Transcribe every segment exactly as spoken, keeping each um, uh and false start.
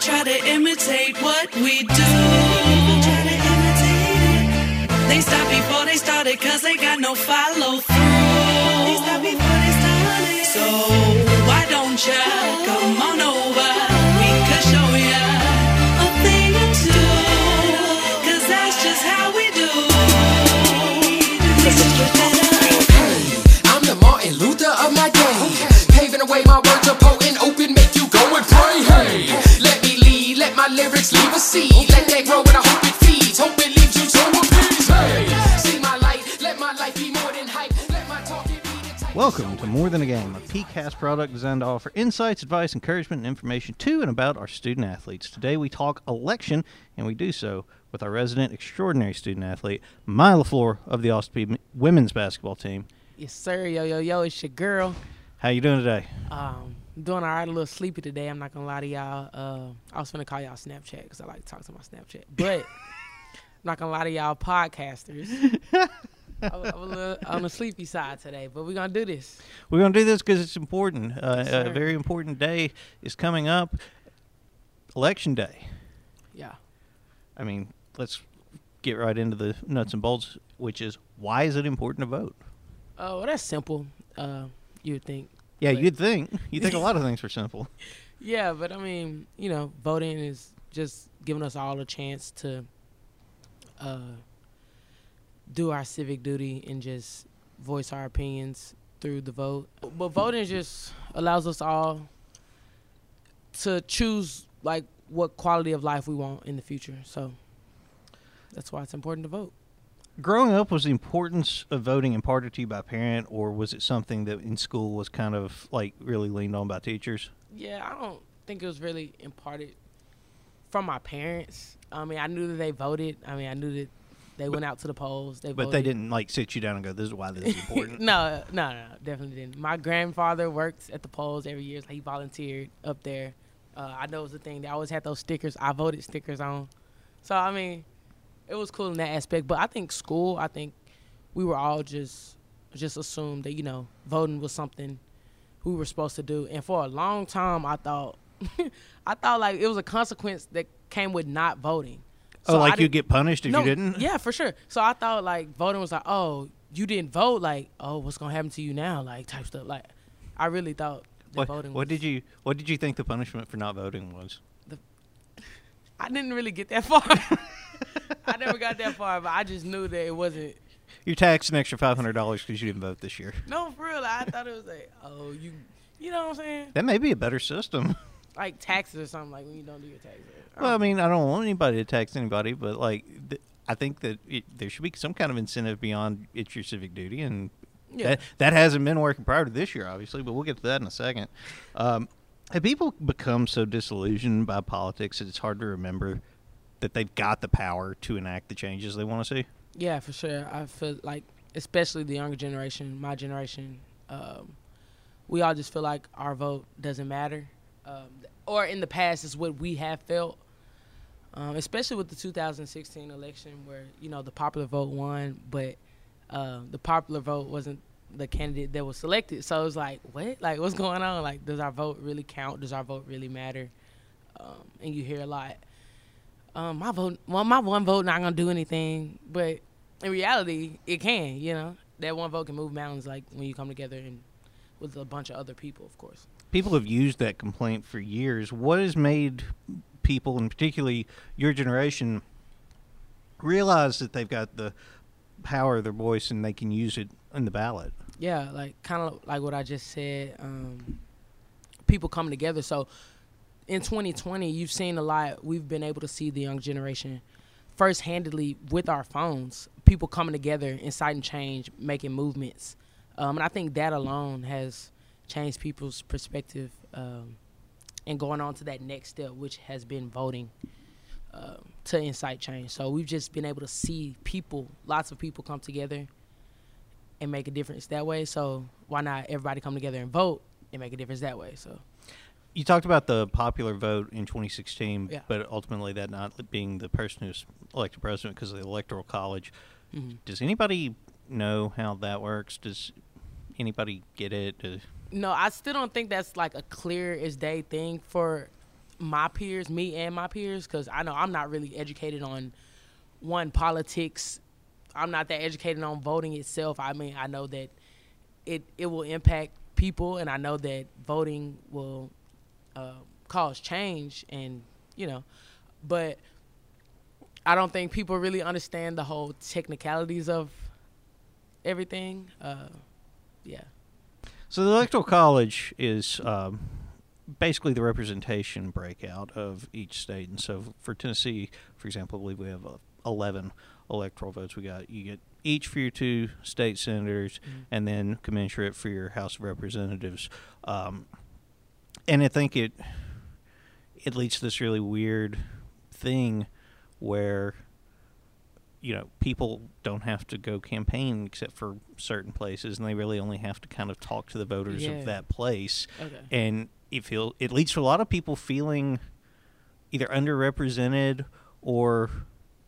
people try to imitate what we do. They stopped before they started cause they got no follow through. They stopped before they started. So why don't ya come on over? We could show ya a thing or two. Cause that's just how we do. I'm the Martin Luther of my game. Paving away my words are potent, open, make you go and pray. Hey, let me lead, let my lyrics leave a seed. Let that grow and I hope it feeds. Hope it leaves you so much. Welcome to More Than A Game, a P C A S T product designed to offer insights, advice, encouragement, and information to and about our student athletes. Today we talk election, and we do so with our resident extraordinary student athlete, Myah LeFlore of the Austin Peay Women's Basketball Team. Yes, sir. Yo, yo, yo, it's your girl. How you doing today? Um, I'm doing all right. A little sleepy today. I'm not going to lie to y'all. Uh, I was going to call y'all Snapchat because I like to talk to my Snapchat. But I'm not going to lie to y'all podcasters. I'm a little on the sleepy side today, but we're going to do this. We're going to do this because it's important. Uh, yes, a very important day is coming up, Election Day. Yeah. I mean, let's get right into the nuts and bolts, which is, why is it important to vote? Oh, uh, well, that's simple, uh, you would think. Yeah, you'd think. You think a lot of things are simple. Yeah, but, I mean, you know, voting is just giving us all a chance to uh, – do our civic duty and just voice our opinions through the vote. But voting just allows us all to choose, like, what quality of life we want in the future. So that's why it's important to vote. Growing up, was the importance of voting imparted to you by a parent, or was it something that in school was kind of, like, really leaned on by teachers? Yeah, I don't think it was really imparted from my parents. I mean, I knew that they voted. I mean, I knew that They but, went out to the polls. They but voted. They didn't, like, sit you down and go, this is why this is important. no, no, no, definitely didn't. My grandfather works at the polls every year. So he volunteered up there. Uh, I know it was a thing. They always had those stickers. I voted stickers on. So, I mean, it was cool in that aspect. But I think school, I think we were all just, just assumed that, you know, voting was something we were supposed to do. And for a long time, I thought, I thought, like, it was a consequence that came with not voting. So oh, like you get punished if no, you didn't? Yeah, for sure. So I thought, like, voting was like, oh, you didn't vote? Like, oh, what's going to happen to you now? Like, type stuff. Like, I really thought that what, voting what was... Did you, what did you think the punishment for not voting was? The, I didn't really get that far. I never got that far, but I just knew that it wasn't... You taxed an extra five hundred dollars because you didn't vote this year. No, for real. I thought it was like, oh, you... You know what I'm saying? That may be a better system. Like taxes or something, like when you don't do your taxes. I well, I mean, I don't want anybody to tax anybody, but, like, th I think that it, there should be some kind of incentive beyond it's your civic duty, and yeah. that, that hasn't been working prior to this year, obviously, but we'll get to that in a second. Um, have people become so disillusioned by politics that it's hard to remember that they've got the power to enact the changes they want to see? Yeah, for sure. I feel like, especially the younger generation, my generation, um, we all just feel like our vote doesn't matter. Um, or in the past is what we have felt, um, especially with the two thousand sixteen election where, you know, the popular vote won, but uh, the popular vote wasn't the candidate that was selected. So it was like, what? Like, what's going on? Like, does our vote really count? Does our vote really matter? Um, and you hear a lot, um, my vote, well, my one vote not going to do anything. But in reality, it can, you know. That one vote can move mountains, like, when you come together and with a bunch of other people, of course. People have used that complaint for years. What has made people, and particularly your generation, realize that they've got the power of their voice and they can use it in the ballot? Yeah, like kind of like what I just said, um, people come together. So in twenty twenty, you've seen a lot. We've been able to see the young generation first-handedly with our phones, people coming together, inciting change, making movements. Um, and I think that alone has change people's perspective um, and going on to that next step, which has been voting uh, to incite change. So we've just been able to see people, lots of people come together and make a difference that way. So why not everybody come together and vote and make a difference that way? So you talked about the popular vote in twenty sixteen, yeah. But ultimately that not being the person who's elected president because of the Electoral College. Mm-hmm. Does anybody know how that works? Does anybody get it? Does No, I still don't think that's like a clear as day thing for my peers, me and my peers, because I know I'm not really educated on, one, politics. I'm not that educated on voting itself. I mean, I know that it, it will impact people, and I know that voting will uh, cause change, and, you know, but I don't think people really understand the whole technicalities of everything. Uh, yeah. So the Electoral College is um, basically the representation breakout of each state. And so for Tennessee, for example, I believe we have eleven electoral votes. We got you get each for your two state senators, mm-hmm. and then commensurate for your House of Representatives. Um, and I think it it leads to this really weird thing where, you know, people don't have to go campaign except for certain places, and they really only have to kind of talk to the voters yeah. of that place. Okay. And it feel it leads to a lot of people feeling either underrepresented or,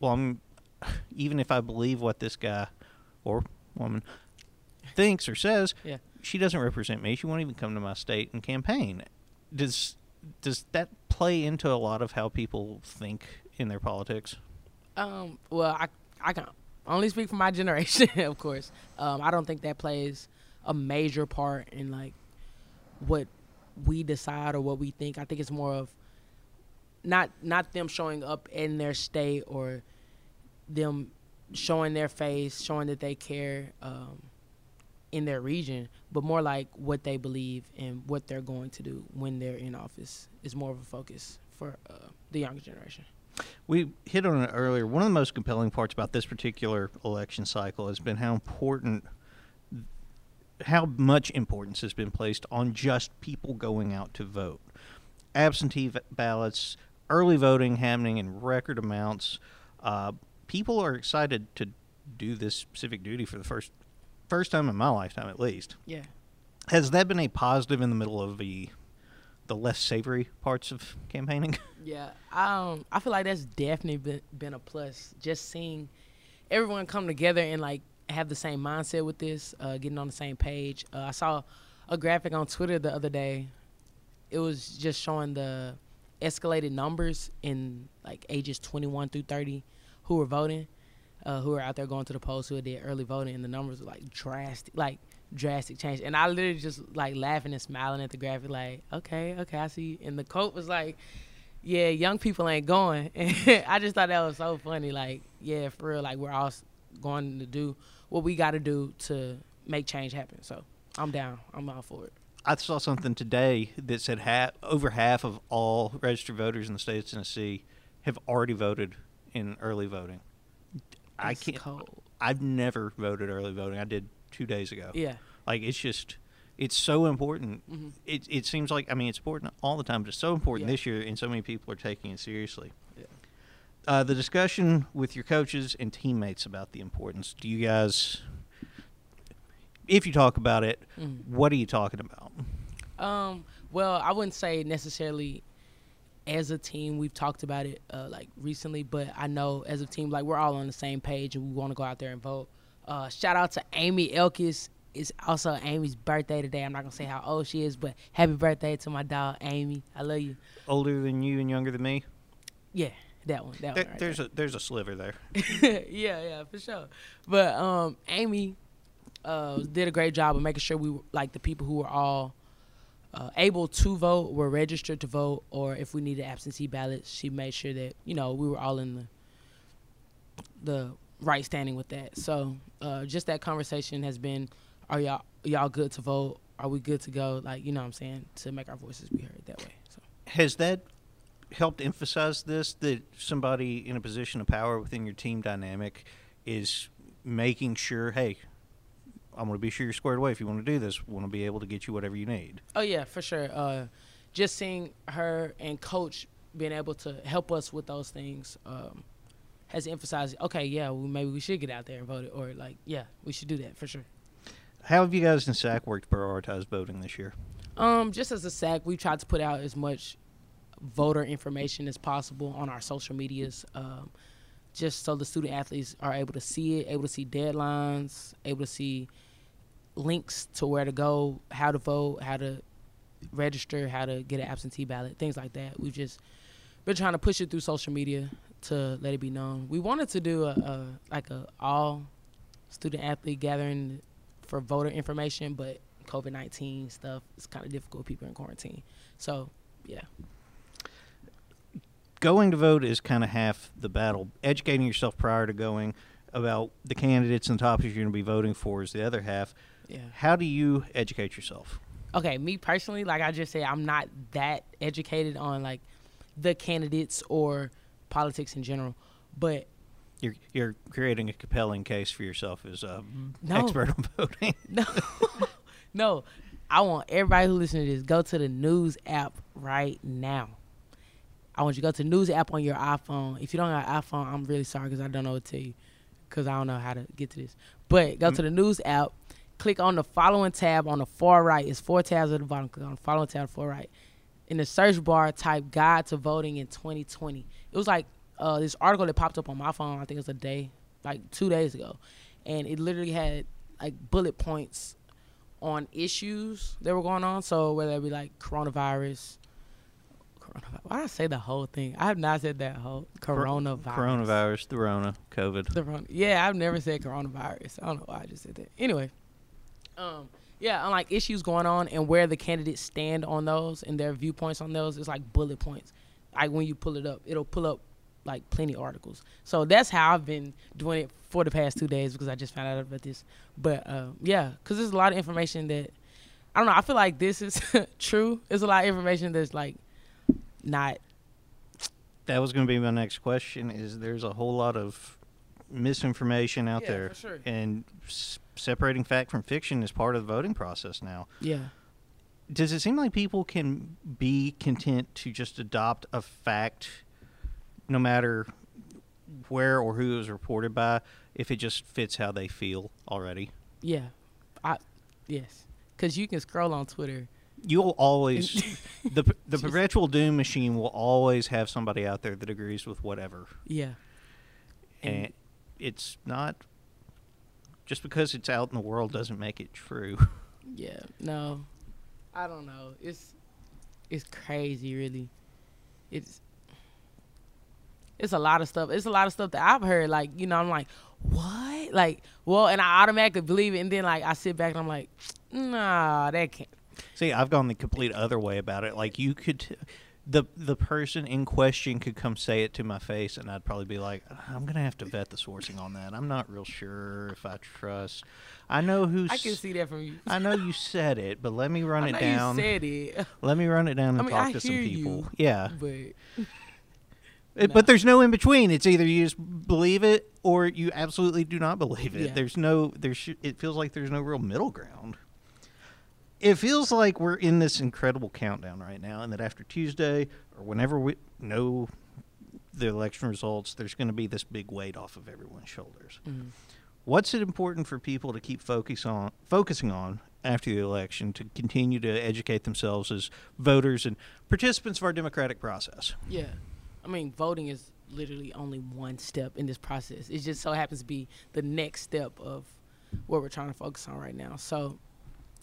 well, I'm, even if I believe what this guy or woman thinks or says, yeah. she doesn't represent me. She won't even come to my state and campaign. Does does that play into a lot of how people think in their politics? Um, well, I I can only speak for my generation, of course. Um, I don't think that plays a major part in, like, what we decide or what we think. I think it's more of not not them showing up in their state or them showing their face, showing that they care um, in their region, but more like what they believe and what they're going to do when they're in office is more of a focus for uh, the younger generation. We hit on it earlier. One of the most compelling parts about this particular election cycle has been how important, how much importance has been placed on just people going out to vote. Absentee ballots, early voting happening in record amounts. Uh, people are excited to do this civic duty for the first first time in my lifetime, at least. Yeah. Has that been a positive in the middle of the the less savory parts of campaigning? Yeah, um, I feel like that's definitely been, been a plus. Just seeing everyone come together and, like, have the same mindset with this, uh, getting on the same page. Uh, I saw a graphic on Twitter the other day. It was just showing the escalated numbers in, like, ages twenty-one through thirty who were voting, uh, who were out there going to the polls, who did early voting, and the numbers were, like, drastic, like, drastic change. And I literally just, like, laughing and smiling at the graphic, like, okay, okay, I see. And the quote was like, yeah, young people ain't going. And I just thought that was so funny. Like, yeah, for real, like, we're all going to do what we got to do to make change happen. So I'm down. I'm all for it. I saw something today that said half, over half of all registered voters in the state of Tennessee have already voted in early voting. That's I can't. Cold. I've never voted early voting. I did two days ago. Yeah. Like, it's just, it's so important. Mm-hmm. It it seems like, I mean, it's important all the time, but it's so important yeah. this year, and so many people are taking it seriously. Yeah. Uh, the discussion with your coaches and teammates about the importance. Do you guys, if you talk about it, mm-hmm. what are you talking about? Um. Well, I wouldn't say necessarily as a team we've talked about it uh, like recently, but I know as a team, like, we're all on the same page and we want to go out there and vote. Uh, shout out to Amy Elkis. It's also Amy's birthday today. I'm not going to say how old she is, but happy birthday to my dog, Amy. I love you. Older than you and younger than me? Yeah, that one. That there, one right there's, there. a, there's a sliver there. Yeah, yeah, for sure. But um, Amy uh, did a great job of making sure we were, like, the people who were all uh, able to vote were registered to vote, or if we needed absentee ballots, she made sure that, you know, we were all in the the – right standing with that. So uh just that conversation has been, are y'all y'all good to vote? Are we good to go? Like, you know what I'm saying, to make our voices be heard that way. So has that helped emphasize this, that somebody in a position of power within your team dynamic is making sure, hey, I'm gonna be sure you're squared away if you want to do this, want to be able to get you whatever you need? Oh yeah, for sure. Uh just seeing her and Coach being able to help us with those things um has emphasized, okay, yeah, well, maybe we should get out there and vote it, or, like, yeah, we should do that for sure. How have you guys in S A C worked to prioritize voting this year? Um, just as a S A C, we've tried to put out as much voter information as possible on our social medias, um, just so the student athletes are able to see it, able to see deadlines, able to see links to where to go, how to vote, how to register, how to get an absentee ballot, things like that. We've just been trying to push it through social media to let it be known. We wanted to do a, a like a all student athlete gathering for voter information, but COVID nineteen stuff is kind of difficult with people in quarantine. So, yeah. Going to vote is kind of half the battle. Educating yourself prior to going about the candidates and topics you're going to be voting for is the other half. Yeah. How do you educate yourself? Okay, me personally, like I just said, I'm not that educated on like the candidates or politics in general, but You're, you're creating a compelling case for yourself as an no. expert on voting. No, no. I want everybody who listens to this, go to the news app right now. I want you to go to the news app on your iPhone. If you don't have an iPhone, I'm really sorry because I don't know what to tell you because I don't know how to get to this. But go mm-hmm. to the news app, click on the following tab on the far right. It's four tabs at the bottom. Click on the following tab far right. In the search bar, type Guide to Voting in twenty twenty. It was like Uh, this article that popped up on my phone, I think it was a day, like two days ago. And it literally had like bullet points on issues that were going on. So whether it be like coronavirus, coronavirus. Why did I say the whole thing? I have not said that whole coronavirus. Coronavirus, the Rona, COVID. The Rona. Yeah, I've never said coronavirus. I don't know why I just said that. Anyway, um, yeah, on like issues going on and where the candidates stand on those and their viewpoints on those, it's like bullet points. Like when you pull it up, it'll pull up like plenty articles. So that's how I've been doing it for the past two days because I just found out about this. But uh, yeah, because there's a lot of information that, I don't know, I feel like this is true. There's a lot of information that's like not. That was going to be my next question is there's a whole lot of misinformation out yeah, there. For sure. And s- separating fact from fiction is part of the voting process now. Yeah. Does it seem like people can be content to just adopt a fact no matter where or who it was reported by, if it just fits how they feel already? Yeah. I, yes. Because you can scroll on Twitter. You'll always, the the perpetual doom machine will always have somebody out there that agrees with whatever. Yeah. And, and it's not, just because it's out in the world doesn't make it true. Yeah. No. I don't know. It's, it's crazy, really. It's, It's a lot of stuff. It's a lot of stuff that I've heard. Like, you know, I'm like, what? Like, well, and I automatically believe it. And then, like, I sit back and I'm like, nah, that can't. See, I've gone the complete other way about it. Like, you could, the the person in question could come say it to my face, and I'd probably be like, I'm going to have to vet the sourcing on that. I'm not real sure if I trust. I know who's. I can see that from you. I know you said it, but let me run I know it down. You said it. Let me run it down and I mean, talk I to hear some people. You, yeah. But. It, no. But there's no in between. It's either you just believe it or you absolutely do not believe it. Yeah. There's no, there's, it feels like there's no real middle ground. It feels like we're in this incredible countdown right now, and that after Tuesday or whenever we know the election results, there's going to be this big weight off of everyone's shoulders. Mm-hmm. What's it important for people to keep focus on, focusing on after the election to continue to educate themselves as voters and participants of our democratic process? Yeah. I mean, voting is literally only one step in this process. It just so happens to be the next step of what we're trying to focus on right now. So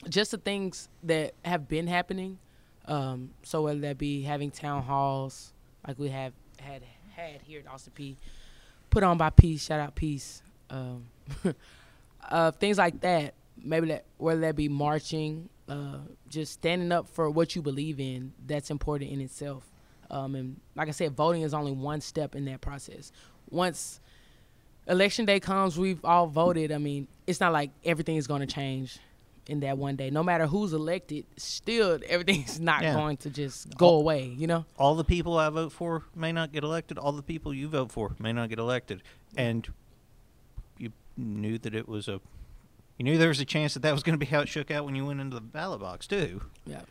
just the things that have been happening, um, so whether that be having town halls like we have had had here at Austin Peay, put on by Peace, shout out Peace, um, uh, things like that, maybe that, whether that be marching, uh, just standing up for what you believe in, that's important in itself. Um, and like I said, voting is only one step in that process. Once election day comes, we've all voted. I mean, it's not like everything is going to change in that one day. No matter who's elected, still everything's not yeah. going to just go all, away, you know? All the people I vote for may not get elected. All the people you vote for may not get elected. And you knew that it was a – you knew there was a chance that that was going to be how it shook out when you went into the ballot box too. Yeah.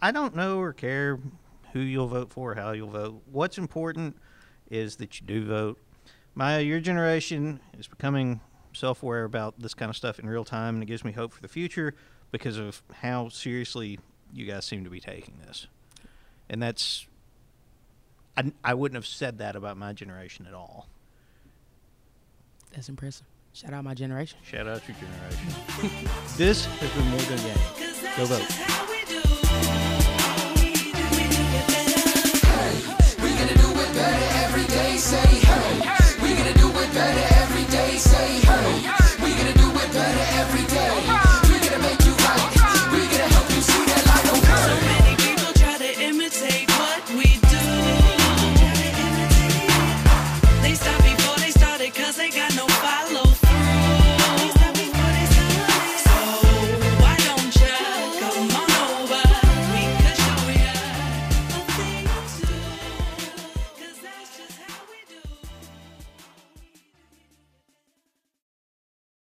I don't know or care – who you'll vote for, how you'll vote. What's important is that you do vote. Myah, your generation is becoming self-aware about this kind of stuff in real time, and it gives me hope for the future because of how seriously you guys seem to be taking this. And that's I, I wouldn't have said that about my generation at all. That's impressive. Shout out my generation. Shout out your generation. This has been More Than A Game. Go vote.